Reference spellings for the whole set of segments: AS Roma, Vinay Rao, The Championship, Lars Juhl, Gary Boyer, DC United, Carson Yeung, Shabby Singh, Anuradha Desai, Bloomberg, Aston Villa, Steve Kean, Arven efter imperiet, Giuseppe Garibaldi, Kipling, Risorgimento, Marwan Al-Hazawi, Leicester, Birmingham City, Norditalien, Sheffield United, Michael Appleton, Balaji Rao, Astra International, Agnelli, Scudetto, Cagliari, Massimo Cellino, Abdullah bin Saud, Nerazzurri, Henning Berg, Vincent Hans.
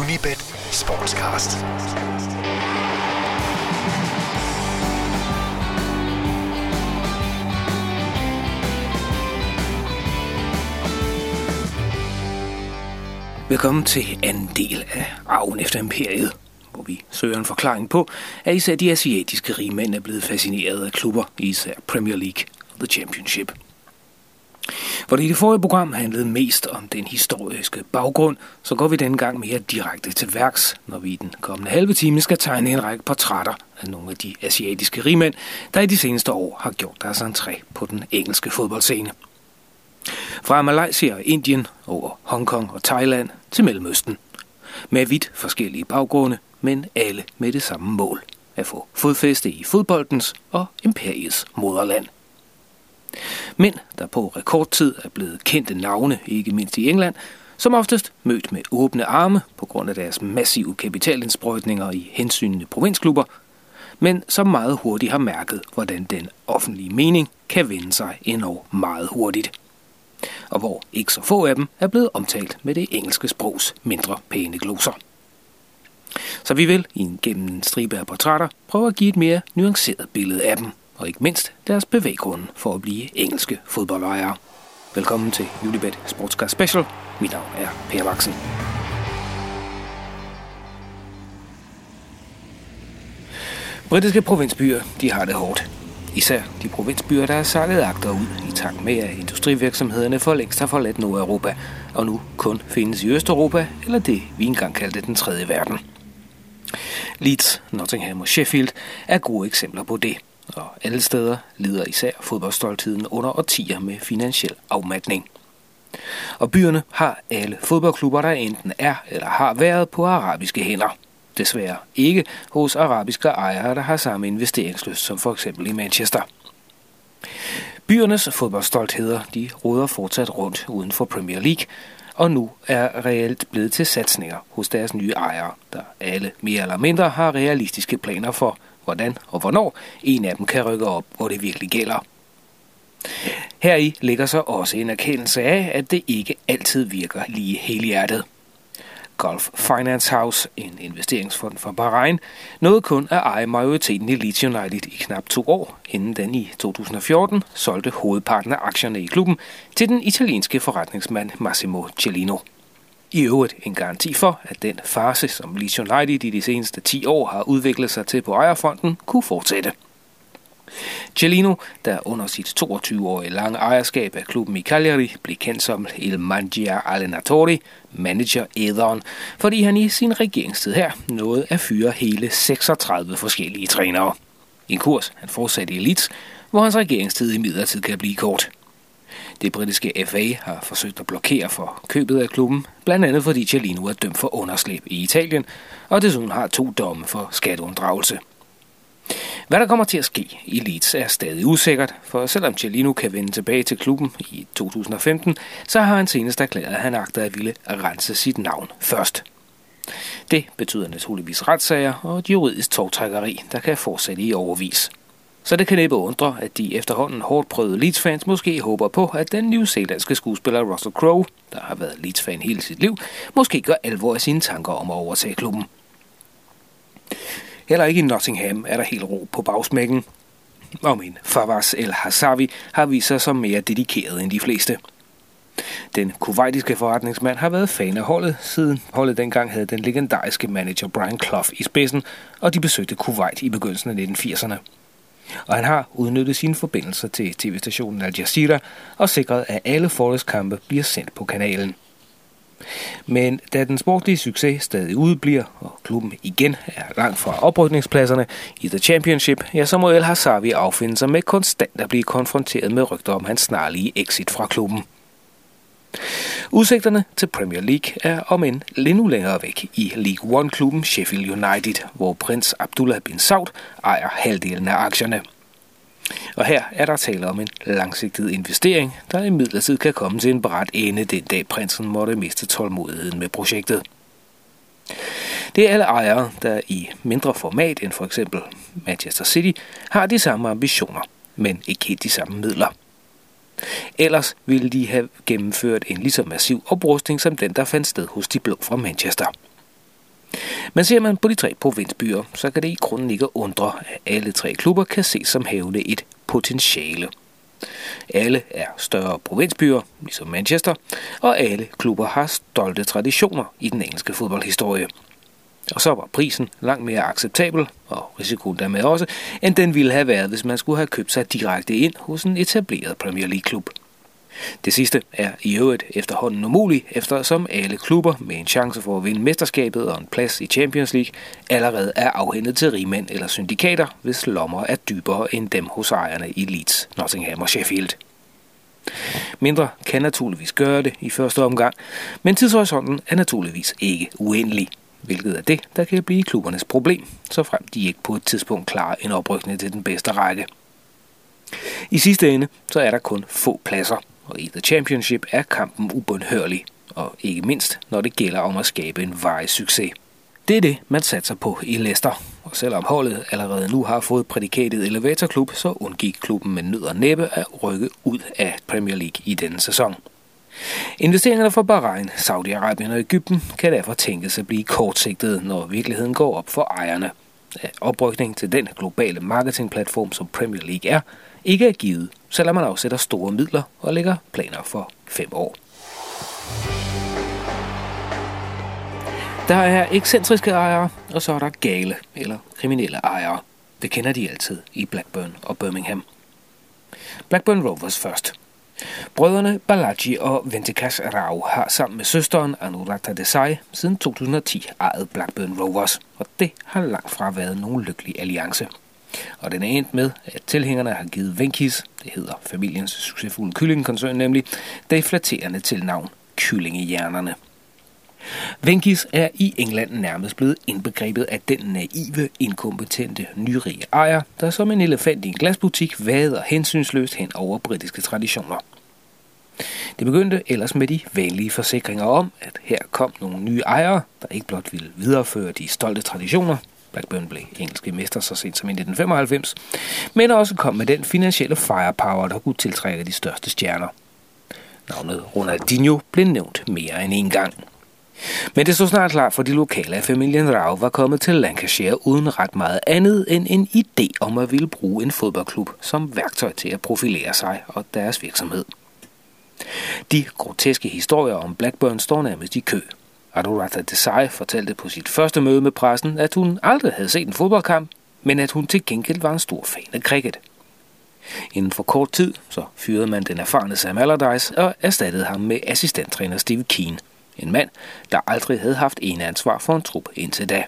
Unibet Sportscast. Velkommen til anden del af Arven efter imperiet, hvor vi søger en forklaring på, at især de asiatiske rigmænd er blevet fascineret af klubber, især Premier League og The Championship. Hvor det i det forrige program handlede mest om den historiske baggrund, så går vi denne gang mere direkte til værks, når vi i den kommende halve time skal tegne en række portrætter af nogle af de asiatiske rigmænd, der i de seneste år har gjort deres entré på den engelske fodboldscene. Fra Malaysia og Indien, over Hongkong og Thailand til Mellemøsten. Med vidt forskellige baggrunde, men alle med det samme mål. At få fodfæste i fodboldens og imperiets moderland. Mænd, der på rekordtid er blevet kendte navne, ikke mindst i England, som oftest mødt med åbne arme på grund af deres massive kapitalindsprøjtninger i hensynende provinsklubber, men som meget hurtigt har mærket, hvordan den offentlige mening kan vende sig endnu meget hurtigt. Og hvor ikke så få af dem er blevet omtalt med det engelske sprogs mindre pæne gloser. Så vi vil, gennem en stribe af portrætter, prøve at give et mere nuanceret billede af dem, og ikke mindst deres bevæggrunde for at blive engelske fodboldlejere. Velkommen til Unibet Sportscast Special. Mit navn er Per Vaksen. Britiske provinsbyer, de har det hårdt. Især de provinsbyer, der er sakket agterud i takt med, at industrivirksomhederne for længst har forladt Nordeuropa, og nu kun findes i Østeuropa, eller det vi engang kaldte den tredje verden. Leeds, Nottingham og Sheffield er gode eksempler på det, og alle steder lider især fodboldstoltheden under årtier med finansiel afmatning. Og byerne har alle fodboldklubber, der enten er eller har været på arabiske hænder. Desværre ikke hos arabiske ejere, der har samme investeringslyst som for eksempel i Manchester. Byernes fodboldstoltheder, de roder fortsat rundt uden for Premier League, og nu er reelt blevet til satsninger hos deres nye ejere, der alle mere eller mindre har realistiske planer for, hvordan og hvornår en af dem kan rykke op, hvor det virkelig gælder. Heri ligger så også en erkendelse af, at det ikke altid virker lige helhjertet. Gulf Finance House, en investeringsfond fra Bahrain, nåede kun at eje majoriteten i Leeds United i knap 2 år, inden den i 2014 solgte hovedparten af aktierne i klubben til den italienske forretningsmand Massimo Cellino. I øvrigt en garanti for, at den farce, som Leeds United i de seneste 10 år har udviklet sig til på ejerfronten, kunne fortsætte. Cellino, der under sit 22-årige lange ejerskab af klubben i Cagliari, blev kendt som Il Mangia Allenatore, manager-æderen, fordi han i sin regeringstid her nåede at fyre hele 36 forskellige trænere. En kurs, han fortsatte i Leeds, hvor hans regeringstid imidlertid kan blive kort. Det britiske FA har forsøgt at blokere for købet af klubben, blandt andet fordi Cellino er dømt for underslæb i Italien, og desuden har 2 domme for skatteunddragelse. Hvad der kommer til at ske i Leeds er stadig usikkert, for selvom Cellino kan vende tilbage til klubben i 2015, så har han senest erklæret, at han agter at ville rense sit navn først. Det betyder naturligvis retssager og et juridisk tovtrækkeri, der kan fortsætte i overvis. Så det kan næppe undre, at de efterhånden hårdt prøvede Leeds-fans måske håber på, at den newzealandske skuespiller Russell Crowe, der har været Leeds-fan hele sit liv, måske gør alvor af sine tanker om at overtage klubben. Heller ikke i Nottingham er der helt ro på bagsmækken, og men Marwan Al-Hazawi har vist sig som mere dedikeret end de fleste. Den kuwaitiske forretningsmand har været fan af holdet, siden holdet dengang havde den legendariske manager Brian Clough i spidsen, og de besøgte Kuwait i begyndelsen af 1980'erne. Og han har udnyttet sine forbindelser til tv-stationen Al Jazeera og sikret, at alle forholdskampe bliver sendt på kanalen. Men da den sportlige succes stadig udebliver, og klubben igen er langt fra oprykningspladserne i The Championship, ja, så må El-Hazavi affinde sig med konstant at blive konfronteret med rygter om hans snarlige exit fra klubben. Udsigterne til Premier League er om end endnu længere væk i League One-klubben Sheffield United, hvor prins Abdullah bin Saud ejer halvdelen af aktierne. Og her er der tale om en langsigtet investering, der imidlertid kan komme til en brat ende den dag prinsen måtte miste tålmodigheden med projektet. Det er alle ejere, der i mindre format end for eksempel Manchester City har de samme ambitioner, men ikke helt de samme midler. Ellers ville de have gennemført en lige så massiv oprustning som den, der fandt sted hos de blå fra Manchester. Men ser man på de tre provinsbyer, så kan det i grunden ikke undre, at alle tre klubber kan ses som havende et potentiale. Alle er større provinsbyer, ligesom Manchester, og alle klubber har stolte traditioner i den engelske fodboldhistorie. Og så var prisen langt mere acceptabel, og risikoen dermed også, end den ville have været, hvis man skulle have købt sig direkte ind hos en etableret Premier League-klub. Det sidste er i øvrigt efterhånden umuligt, eftersom alle klubber med en chance for at vinde mesterskabet og en plads i Champions League allerede er afhændet til rigmænd eller syndikater, hvis lommer er dybere end dem hos ejerne i Leeds, Nottingham og Sheffield. Mindre kan naturligvis gøre det i første omgang, men tidshorisonten er naturligvis ikke uendelig, hvilket er det, der kan blive klubbernes problem, såfrem de ikke på et tidspunkt klarer en oprykning til den bedste række. I sidste ende så er der kun få pladser, og i The Championship er kampen ubønhørlig, og ikke mindst, når det gælder om at skabe en varig succes. Det er det, man satser på i Leicester, og selvom holdet allerede nu har fået prædikatet elevatorklub, så undgik klubben med nød og næppe at rykke ud af Premier League i denne sæson. Investeringerne fra Bahrain, Saudi-Arabien og Egypten kan derfor tænkes at blive kortsigtede, når virkeligheden går op for ejerne. Oprykning til den globale marketingplatform, som Premier League er, ikke er givet, selvom man afsætter store midler og lægger planer for 5 år. Der er ekscentriske ejere, og så er der gale eller kriminelle ejere. Det kender de altid i Blackburn og Birmingham. Blackburn Rovers først. Brødrene Balaji og Venky's Rao har sammen med søsteren Anuradha Desai siden 2010 ejet Blackburn Rovers, og det har langt fra været nogen lykkelig alliance. Og den er endt med, at tilhængerne har givet Venky's, det hedder familiens succesfulde kyllingkoncern nemlig, det flatterende tilnavn kyllingehjernerne. Venky's er i England nærmest blevet indbegrebet af den naive, inkompetente, nyrige ejer, der som en elefant i en glasbutik vader hensynsløst hen over britiske traditioner. Det begyndte ellers med de vanlige forsikringer om, at her kom nogle nye ejere, der ikke blot ville videreføre de stolte traditioner, Blackburn blev engelske mester så sent som i 1995, men også kom med den finansielle firepower, der kunne tiltrække de største stjerner. Navnet Ronaldinho blev nævnt mere end en gang. Men det stod snart klart for de lokale, at familien Rao var kommet til Lancashire uden ret meget andet end en idé om at ville bruge en fodboldklub som værktøj til at profilere sig og deres virksomhed. De groteske historier om Blackburn står nærmest i kø. Anuradha Desai fortalte på sit første møde med pressen, at hun aldrig havde set en fodboldkamp, men at hun til gengæld var en stor fan af cricket. Inden for kort tid så fyrede man den erfarne Sam Allardyce og erstattede ham med assistenttræner Steve Kean. En mand, der aldrig havde haft eneansvar for en trup indtil da.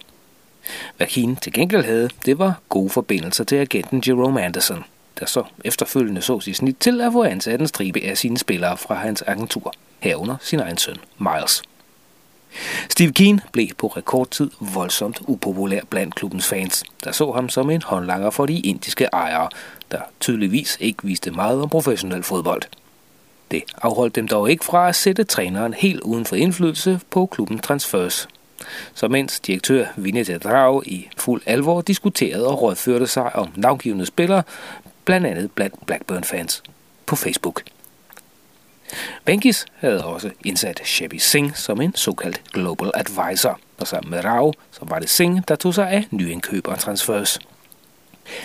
Hvad Kean til gengæld havde, det var gode forbindelser til agenten Jerome Anderson, der så efterfølgende så sit snit til at få ansat en stribe af sine spillere fra hans agentur, herunder sin egen søn Miles. Steve Kean blev på rekordtid voldsomt upopulær blandt klubbens fans, der så ham som en håndlanger for de indiske ejere, der tydeligvis ikke vidste meget om professionel fodbold. Det afholdt dem dog ikke fra at sætte træneren helt uden for indflydelse på klubben transfers. Så mens direktør Vinay Rao i fuld alvor diskuterede og rådførte sig om navngivende spillere, blandt andet blandt Blackburn-fans på Facebook. Venky's havde også indsat Shabby Singh som en såkaldt global advisor, og sammen med Rao så var det Singh, der tog sig af nyindkøb og transfers.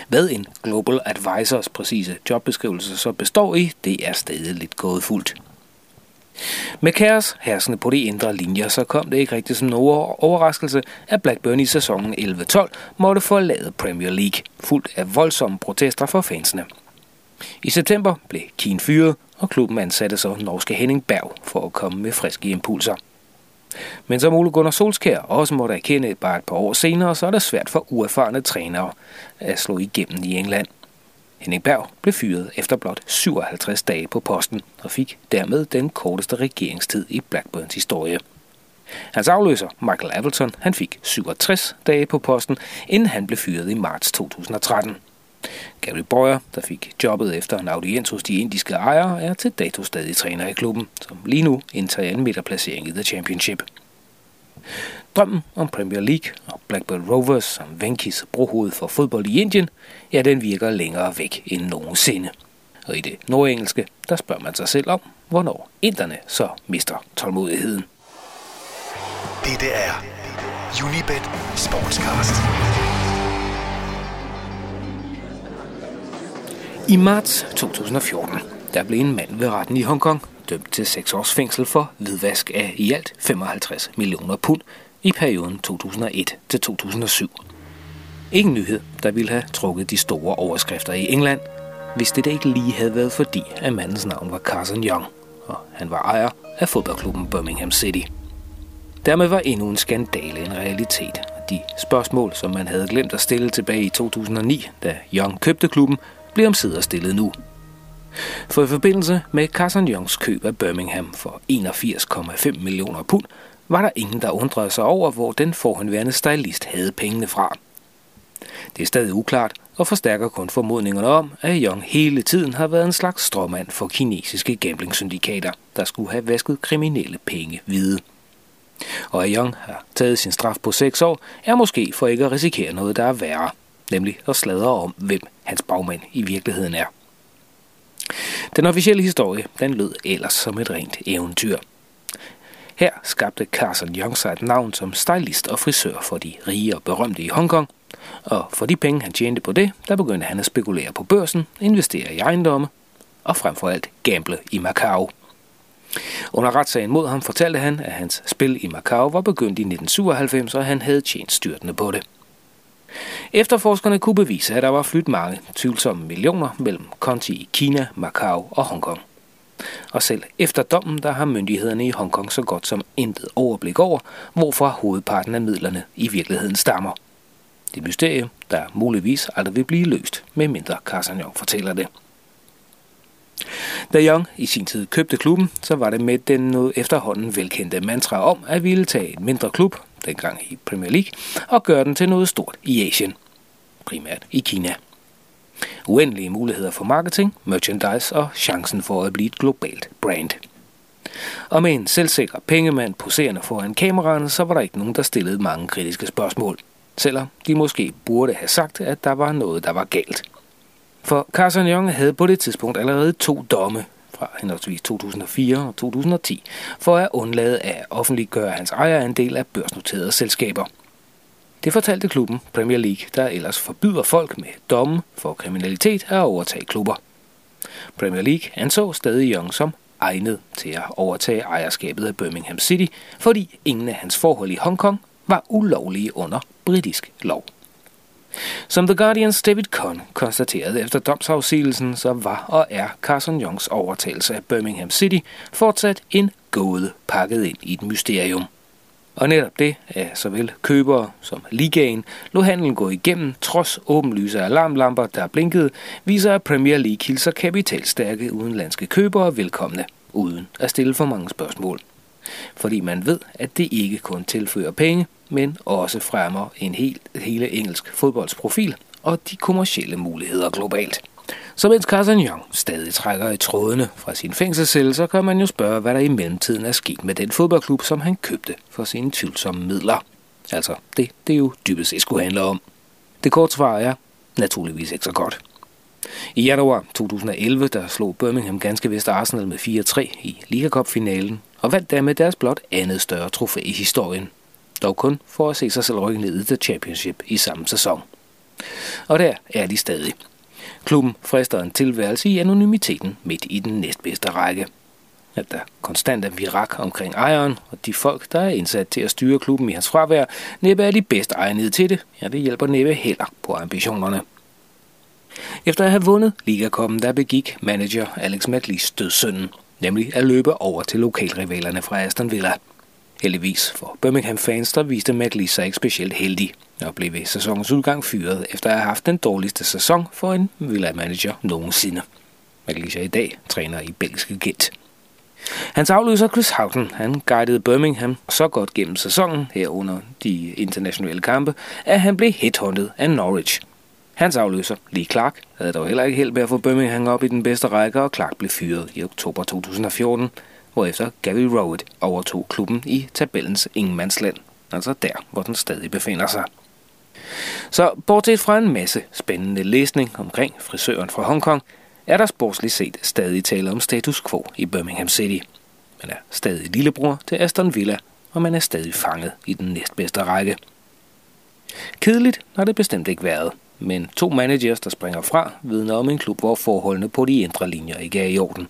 Hvad en Global Advisors præcise jobbeskrivelse så består i, det er stadig lidt gådefuldt. Med kaos hersende på de indre linjer, så kom det ikke rigtig som nogen overraskelse, at Blackburn i sæsonen 11-12 måtte forlade Premier League, fuldt af voldsomme protester fra fansene. I september blev Kean fyret, og klubben ansatte så norske Henning Berg for at komme med friske impulser. Men som Ole Gunnar Solskjær også måtte erkende bare et par år senere, så er det svært for uerfarne trænere at slå igennem i England. Henning Berg blev fyret efter blot 57 dage på posten og fik dermed den korteste regeringstid i Blackburns historie. Hans afløser, Michael Appleton, han fik 67 dage på posten, inden han blev fyret i marts 2013. Gary Boyer, der fik jobbet efter en audiens hos de indiske ejere, er til dato stadig træner i klubben, som lige nu indtager en midterplacering i The Championship. Drømmen om Premier League og Blackburn Rovers som Venky's brohoved for fodbold i Indien, ja, den virker længere væk end nogensinde. Og i det nordengelske, der spørger man sig selv om, hvornår inderne så mister tålmodigheden. Det er Unibet Sportscast. I marts 2014, der blev en mand ved retten i Hongkong dømt til 6 års fængsel for hvidvask af i alt 55 millioner pund i perioden 2001-2007. Ingen nyhed, der ville have trukket de store overskrifter i England, hvis det da ikke lige havde været fordi, at mandens navn var Carson Yeung, og han var ejer af fodboldklubben Birmingham City. Dermed var endnu en skandale en realitet, og de spørgsmål, som man havde glemt at stille tilbage i 2009, da Yeung købte klubben, blev omsider stillet nu. For i forbindelse med Carson Yeungs køb af Birmingham for 81,5 millioner pund, var der ingen, der undrede sig over, hvor den forhenværende stylist havde pengene fra. Det er stadig uklart og forstærker kun formodningerne om, at Yeung hele tiden har været en slags stråmand for kinesiske gambling-syndikater, der skulle have vasket kriminelle penge hvide. Og at Yeung har taget sin straf på 6 år, er måske for ikke at risikere noget, der er værre, nemlig at sladre om, hvem hans bagmand i virkeligheden er. Den officielle historie, den lød ellers som et rent eventyr. Her skabte Carson Yeung sig et navn som stylist og frisør for de rige og berømte i Hongkong, og for de penge, han tjente på det, der begyndte han at spekulere på børsen, investere i ejendomme og frem for alt gamble i Macau. Under retssagen mod ham fortalte han, at hans spil i Macau var begyndt i 1997, og han havde tjent styrtende på det. Efterforskerne kunne bevise, at der var flyttet mange tvivlsomme millioner mellem konti i Kina, Macau og Hongkong. Og selv efter dommen, der har myndighederne i Hongkong så godt som intet overblik over, hvorfra hovedparten af midlerne i virkeligheden stammer. Det mysterie, der muligvis aldrig vil blive løst, medmindre Carson Yeung fortæller det. Da Yeung i sin tid købte klubben, så var det med den noget efterhånden velkendte mantra om at ville tage en mindre klub, dengang i Premier League, og gøre den til noget stort i Asien, primært i Kina. Uendelige muligheder for marketing, merchandise og chancen for at blive et globalt brand. Og med en selvsikker pengemand poserende foran kameraerne, så var der ikke nogen, der stillede mange kritiske spørgsmål, selvom de måske burde have sagt, at der var noget, der var galt. For Carson Yeung havde på det tidspunkt allerede 2 domme fra henholdsvis 2004 og 2010 for at undlade at offentliggøre hans ejerandel af børsnoterede selskaber. Det fortalte klubben Premier League, der ellers forbyder folk med domme for kriminalitet at overtage klubber. Premier League anså stadig Yeung som egnet til at overtage ejerskabet af Birmingham City, fordi ingen af hans forhold i Hongkong var ulovlige under britisk lov. Som The Guardians David Conn konstaterede efter domsafsigelsen, så var og er Carson Yeungs overtagelse af Birmingham City fortsat en gåde pakket ind i et mysterium. Og netop det, at såvel købere som ligaen lod handlen gå igennem trods åbenlyse alarmlamper, der blinkede, viser at Premier League hilser kapitalstærke udenlandske købere velkomne, uden at stille for mange spørgsmål. Fordi man ved, at det ikke kun tilfører penge, men også fremmer en hele engelsk fodboldsprofil og de kommercielle muligheder globalt. Så mens Carson Yeung stadig trækker i trådene fra sin fængselscelle, så kan man jo spørge, hvad der i mellemtiden er sket med den fodboldklub, som han købte for sine tvivlsomme midler. Altså, det er jo dybest set skulle handle om. Det korte svar er naturligvis ikke så godt. I januar 2011, der slog Birmingham ganske vist Arsenal med 4-3 i Ligacupfinalen, og vandt dermed deres blot andet større trofæ i historien. Dog kun for at se sig selv rykke ned i The Championship i samme sæson. Og der er de stadig. Klubben frister en tilværelse i anonymiteten midt i den næstbedste række. At der konstant er virak omkring ejeren, og de folk, der er indsat til at styre klubben i hans fravær, næppe er de bedst egnede til det, ja det hjælper næppe heller på ambitionerne. Efter at have vundet Ligakoppen, der begik manager Alex McLeish dødssynden, nemlig at løbe over til lokalrivalerne fra Aston Villa. Heldigvis for Birmingham-fans, der viste McLeish sig ikke specielt heldig, og blev ved sæsonens udgang fyret efter at have haft den dårligste sæson for en Villa-manager nogensinde. McLeish er i dag træner i belgiske Gent. Hans afløser Chris Houghton, han guidede Birmingham så godt gennem sæsonen herunder de internationale kampe, at han blev headhunted af Norwich. Hans afløser, Lee Clark, havde dog heller ikke held med at få Birmingham op i den bedste række, og Clark blev fyret i oktober 2014, hvorefter Gary Rowett overtog klubben i tabellens ingenmandsland, altså der, hvor den stadig befinder sig. Så bortset fra en masse spændende læsning omkring frisøren fra Hongkong, er der sportsligt set stadig tale om status quo i Birmingham City. Man er stadig lillebror til Aston Villa og man er stadig fanget i den næstbedste række. Kedeligt har det bestemt ikke været, men 2 managers, der springer fra, vidner om en klub, hvor forholdene på de indre linjer ikke er i orden.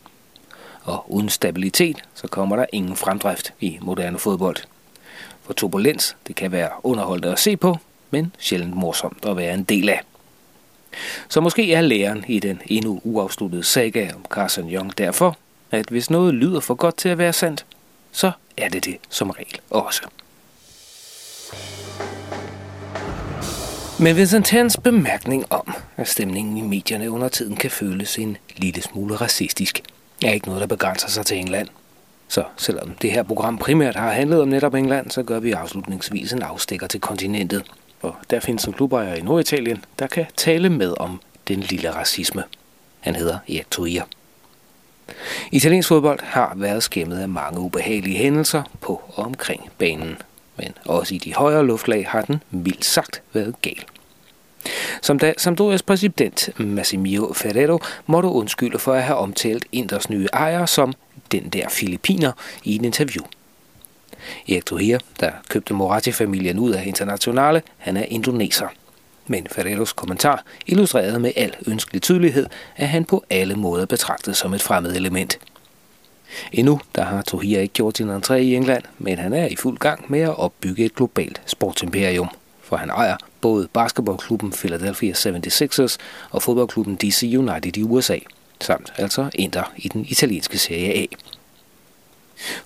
Og uden stabilitet, så kommer der ingen fremdrift i moderne fodbold. For turbulens, det kan være underholdende at se på, men sjældent morsomt at være en del af. Så måske er læren i den endnu uafsluttede saga om Carson Yeung derfor, at hvis noget lyder for godt til at være sandt, så er det det som regel også. Men Vincent Hans bemærkning om, at stemningen i medierne under tiden kan føles en lille smule racistisk, er ikke noget, der begrænser sig til England. Så selvom det her program primært har handlet om netop England, så gør vi afslutningsvis en afstikker til kontinentet. Og der findes en klubejer i Norditalien, der kan tale med om den lille racisme. Han hedder Erick Thohir. Italiensk fodbold har været skæmmet af mange ubehagelige hændelser på og omkring banen. Men også i de højere luftlag har den mildt sagt været gal. Som da Sampdorias præsident Massimo Cellino måtte undskylde for at have omtalt Inters nye ejer som den der filipiner i et interview. Erick Thohir, der købte Moratti-familien ud af Internationale, han er indoneser. Men Ferreros kommentar illustrerede med al ønskelig tydelighed, at han på alle måder betragtes som et fremmed element. Endnu der har Thohir ikke gjort sin entré i England, men han er i fuld gang med at opbygge et globalt sportsimperium, for han ejer både basketballklubben Philadelphia 76ers og fodboldklubben DC United i USA, samt altså Inter i den italienske Serie A.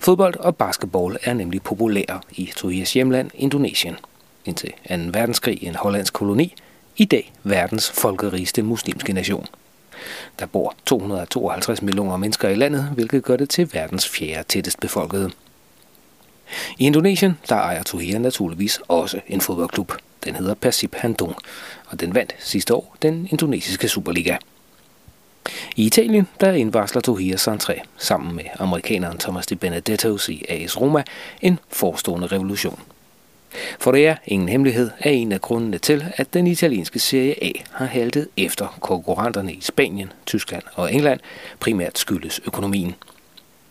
Fodbold og basketball er nemlig populære i Thohirs hjemland, Indonesien. Indtil 2. verdenskrig en hollandsk koloni, i dag verdens folkerigeste muslimske nation. Der bor 252 millioner mennesker i landet, hvilket gør det til verdens 4. tættest befolkede. I Indonesien der ejer Thohir naturligvis også en fodboldklub. Den hedder Persib Bandung, og den vandt sidste år den indonesiske Superliga. I Italien der indvarsler Thohirs entré sammen med amerikaneren Thomas de Benedettos i AS Roma en forestående revolution. For det er ingen hemmelighed er en af grundene til, at den italienske Serie A har haltet efter konkurrenterne i Spanien, Tyskland og England, primært skyldes økonomien.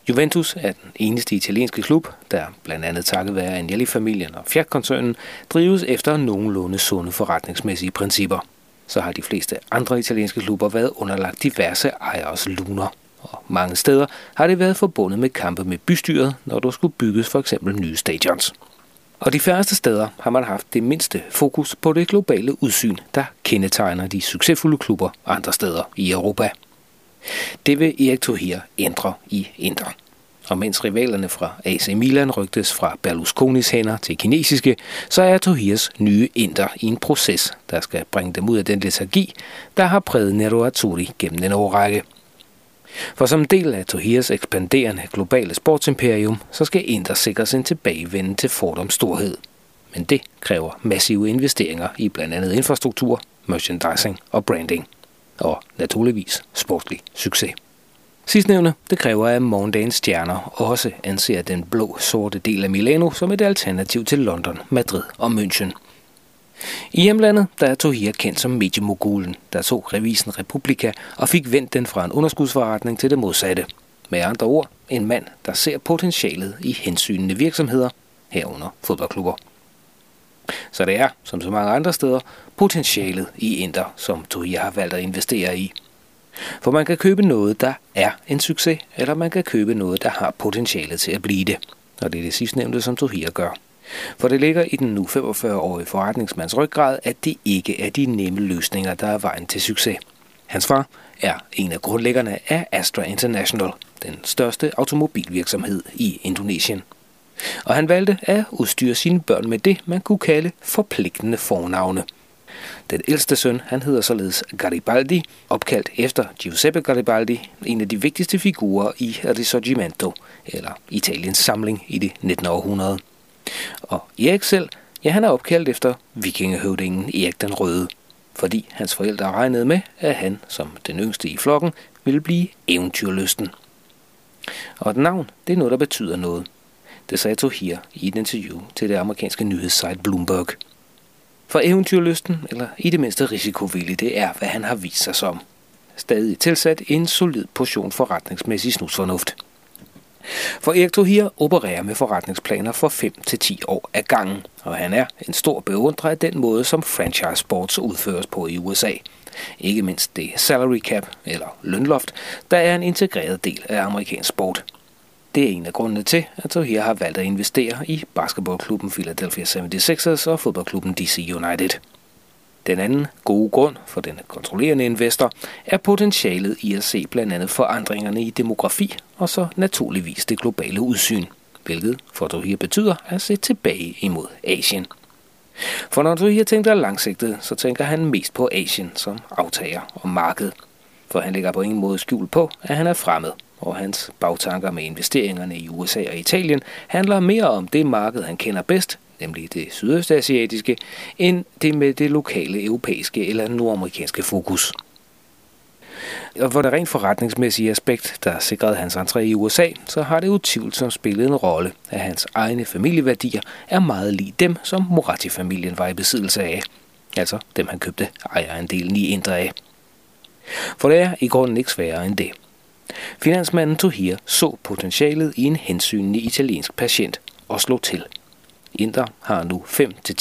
Juventus er den eneste italienske klub, der blandt andet takket være Agnelli-familien og Fiat-koncernen drives efter nogenlunde sunde forretningsmæssige principper. Så har de fleste andre italienske klubber været underlagt diverse ejeres luner. Og mange steder har det været forbundet med kampe med bystyret, når der skulle bygges for eksempel nye stadions. Og de færreste steder har man haft det mindste fokus på det globale udsyn, der kendetegner de succesfulde klubber andre steder i Europa. Det vil Erick Thohir ændre i Inter. Og mens rivalerne fra AC Milan ryktes fra Berlusconis hænder til kinesiske, så er Thohirs nye Inter i en proces, der skal bringe dem ud af den lethargi, der har præget Nerazzurri gennem en årrække. For som del af Thohirs ekspanderende globale sportsimperium, så skal Inter sikres en tilbagevenden til fordoms storhed. Men det kræver massive investeringer i blandt andet infrastruktur, merchandising og branding. Og naturligvis sportslig succes. Sidstnævne, det kræver, at morgendagens stjerner også anser den blå-sorte del af Milano som et alternativ til London, Madrid og München. I hjemlandet der er Thohir kendt som mediemogulen, der tog revisen Republika og fik vendt den fra en underskudsforretning til det modsatte. Med andre ord, en mand, der ser potentialet i hensynende virksomheder, herunder fodboldklubber. Så det er, som så mange andre steder, potentialet i Inter, som Thohir har valgt at investere i. For man kan købe noget, der er en succes, eller man kan købe noget, der har potentialet til at blive det. Og det er det sidstnævnte, som Thohir gør. For det ligger i den nu 45-årige forretningsmands ryggrad, at det ikke er de nemme løsninger, der er vejen til succes. Hans far er en af grundlæggerne af Astra International, den største automobilvirksomhed i Indonesien. Og han valgte at udstyre sine børn med det, man kunne kalde forpligtende fornavne. Den ældste søn, han hedder således Garibaldi, opkaldt efter Giuseppe Garibaldi, en af de vigtigste figurer i Risorgimento, eller Italiens samling i det 19. århundrede. Og Erik selv, ja han er opkaldt efter vikingehøvdingen Erik den Røde, fordi hans forældre regnede med, at han, som den yngste i flokken, ville blive eventyrlysten. Og et navn, det er noget, der betyder noget. Det sagde Thohir i et interview til det amerikanske nyhedssite Bloomberg. For eventyrlysten, eller i det mindste risikovillig, det er, hvad han har vist sig som. Stadig tilsat en solid portion forretningsmæssig snusfornuft. For Erick Thohir opererer med forretningsplaner for 5-10 år ad gangen, og han er en stor beundrer af den måde, som franchise sports udføres på i USA. Ikke mindst det salary cap, eller lønloft, der er en integreret del af amerikansk sport. Det er en af grundene til, at Thohir har valgt at investere i basketballklubben Philadelphia 76ers og fodboldklubben DC United. Den anden gode grund for den kontrollerende investor er potentialet i at se blandt andet forandringerne i demografi og så naturligvis det globale udsyn, hvilket for Thohir betyder at se tilbage imod Asien. For når Thohir tænker langsigtet, så tænker han mest på Asien som aftager og marked. For han lægger på ingen måde skjul på, at han er fremmed, og hans bagtanker med investeringerne i USA og Italien handler mere om det marked, han kender bedst, nemlig det sydøstasiatiske, end det med det lokale europæiske eller nordamerikanske fokus. Og for det rent forretningsmæssige aspekt, der sikrede hans entré i USA, så har det utvivlsomt spillet en rolle, at hans egne familieværdier er meget lig dem, som Moratti-familien var i besiddelse af. Altså dem, han købte ejerandelen i Inter af. For det er i grunden ikke sværere end det. Finansmanden Thohir så potentialet i en hensynlig italiensk patient og slog til. Inter har nu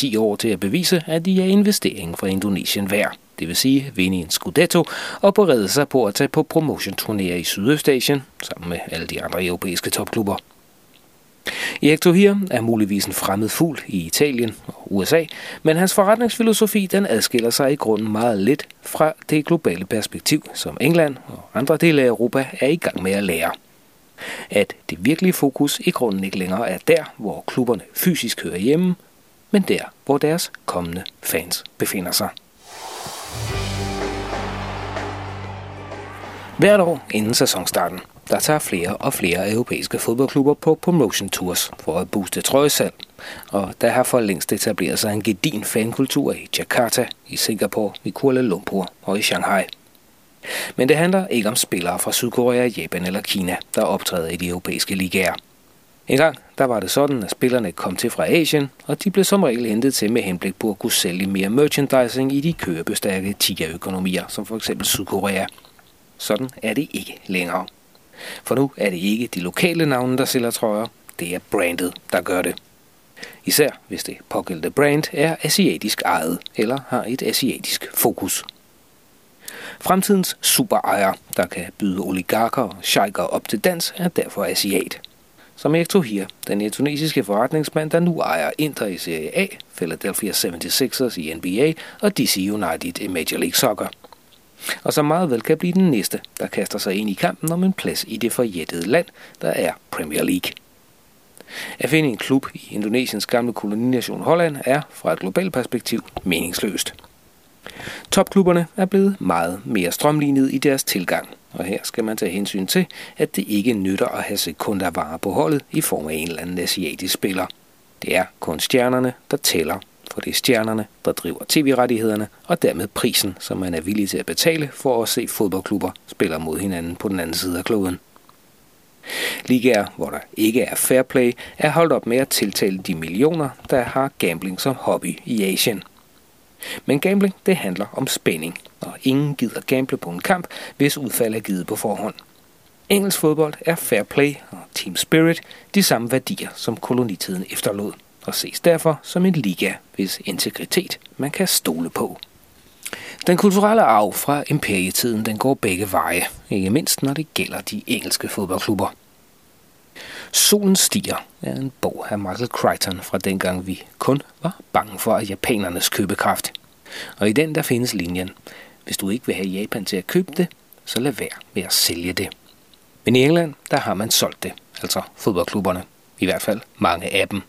5-10 år til at bevise, at de er investeringen fra Indonesien værd, det vil sige vinde en Scudetto og berede sig på at tage på promotion-turnéer i Sydøstasien sammen med alle de andre europæiske topklubber. Erick Thohir er muligvis en fremmed fugl i Italien og USA, men hans forretningsfilosofi den adskiller sig i grunden meget lidt fra det globale perspektiv, som England og andre dele af Europa er i gang med at lære. At det virkelige fokus i grunden ikke længere er der, hvor klubberne fysisk hører hjemme, men der, hvor deres kommende fans befinder sig. Hvert år inden sæsonstarten, der tager flere og flere europæiske fodboldklubber på promotion tours for at booste trøjesalg, og der har for længst etableret sig en gedigen fankultur i Jakarta, i Singapore, i Kuala Lumpur og i Shanghai. Men det handler ikke om spillere fra Sydkorea, Japan eller Kina, der optræder i de europæiske ligaer. Engang der var det sådan, at spillerne kom til fra Asien, og de blev som regel hentet til med henblik på at kunne sælge mere merchandising i de købestærke tigerøkonomier, som f.eks. Sydkorea. Sådan er det ikke længere. For nu er det ikke de lokale navne, der sælger trøjer, det er brandet, der gør det. Især hvis det pågældende brand er asiatisk ejet eller har et asiatisk fokus. Fremtidens superejer, der kan byde oligarker og sheiker op til dans, er derfor asiat. Som Erick Thohir, den indonesiske forretningsmand, der nu ejer Inter i Serie A, Philadelphia 76ers i NBA og DC United i Major League Soccer. Og som meget vel kan blive den næste, der kaster sig ind i kampen om en plads i det forjættede land, der er Premier League. At finde en klub i Indonesiens gamle kolonination Holland er fra et globalt perspektiv meningsløst. Topklubberne er blevet meget mere strømlinet i deres tilgang, og her skal man tage hensyn til, at det ikke nytter at have sekundervarer på holdet i form af en eller anden asiatisk spiller. Det er kun stjernerne, der tæller, for det er stjernerne, der driver tv-rettighederne og dermed prisen, som man er villig til at betale for at se fodboldklubber spille mod hinanden på den anden side af kloden. Ligaer, hvor der ikke er fair play, er holdt op med at tiltale de millioner, der har gambling som hobby i Asien. Men gambling, det handler om spænding, og ingen gider gamble på en kamp, hvis udfald er givet på forhånd. Engelsk fodbold er fair play og team spirit de samme værdier, som kolonitiden efterlod, og ses derfor som en liga, hvis integritet man kan stole på. Den kulturelle arv fra imperietiden den går begge veje, ikke mindst når det gælder de engelske fodboldklubber. Solen stiger er en bog af Michael Crichton fra dengang vi kun var bange for japanernes købekraft. Og i den der findes linjen: hvis du ikke vil have Japan til at købe det, så lad være med at sælge det. Men i England, der har man solgt det, altså fodboldklubberne. I hvert fald mange af dem.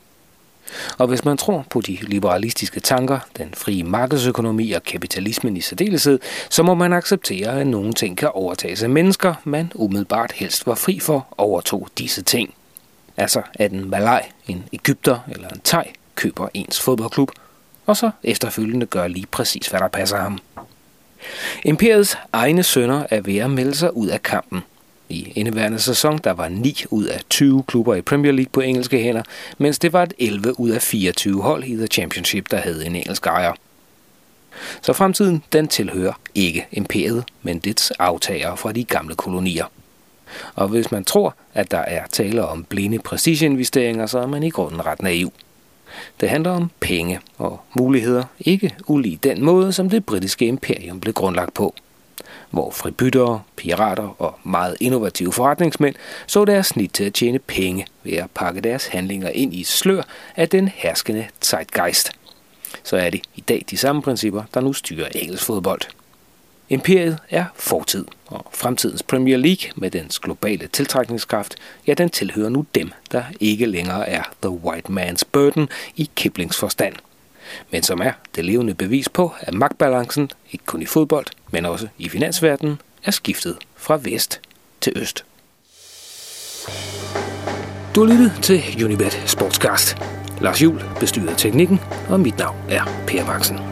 Og hvis man tror på de liberalistiske tanker, den frie markedsøkonomi og kapitalismen i særdeleshed, så må man acceptere, at nogle ting kan overtages af mennesker, man umiddelbart helst var fri for, overtog disse ting. Altså at en malaj, en egypter eller en thai køber ens fodboldklub, og så efterfølgende gør lige præcis, hvad der passer ham. Imperiets egne sønner er ved at melde sig ud af kampen. I indeværende sæson der var 9 ud af 20 klubber i Premier League på engelske hænder, mens det var et 11 ud af 24 hold i The Championship, der havde en engelsk ejer. Så fremtiden den tilhører ikke imperiet, men dets aftagere fra de gamle kolonier. Og hvis man tror, at der er tale om blinde præcisinvesteringer, så er man i grunden ret naiv. Det handler om penge og muligheder, ikke ulig den måde, som det britiske imperium blev grundlagt på. Hvor fribyttere, pirater og meget innovative forretningsmænd så deres snit til at tjene penge ved at pakke deres handlinger ind i slør af den herskende zeitgeist. Så er det i dag de samme principper, der nu styrer engelsk fodbold. Imperiet er fortid, og fremtidens Premier League med dens globale tiltrækningskraft, ja, den tilhører nu dem, der ikke længere er the white man's burden i Kiplings forstand, men som er det levende bevis på, at magtbalancen, ikke kun i fodbold, men også i finansverdenen, er skiftet fra vest til øst. Du har lyttet til Unibet Sportscast. Lars Juhl bestyrer teknikken, og mit navn er Per Maxen.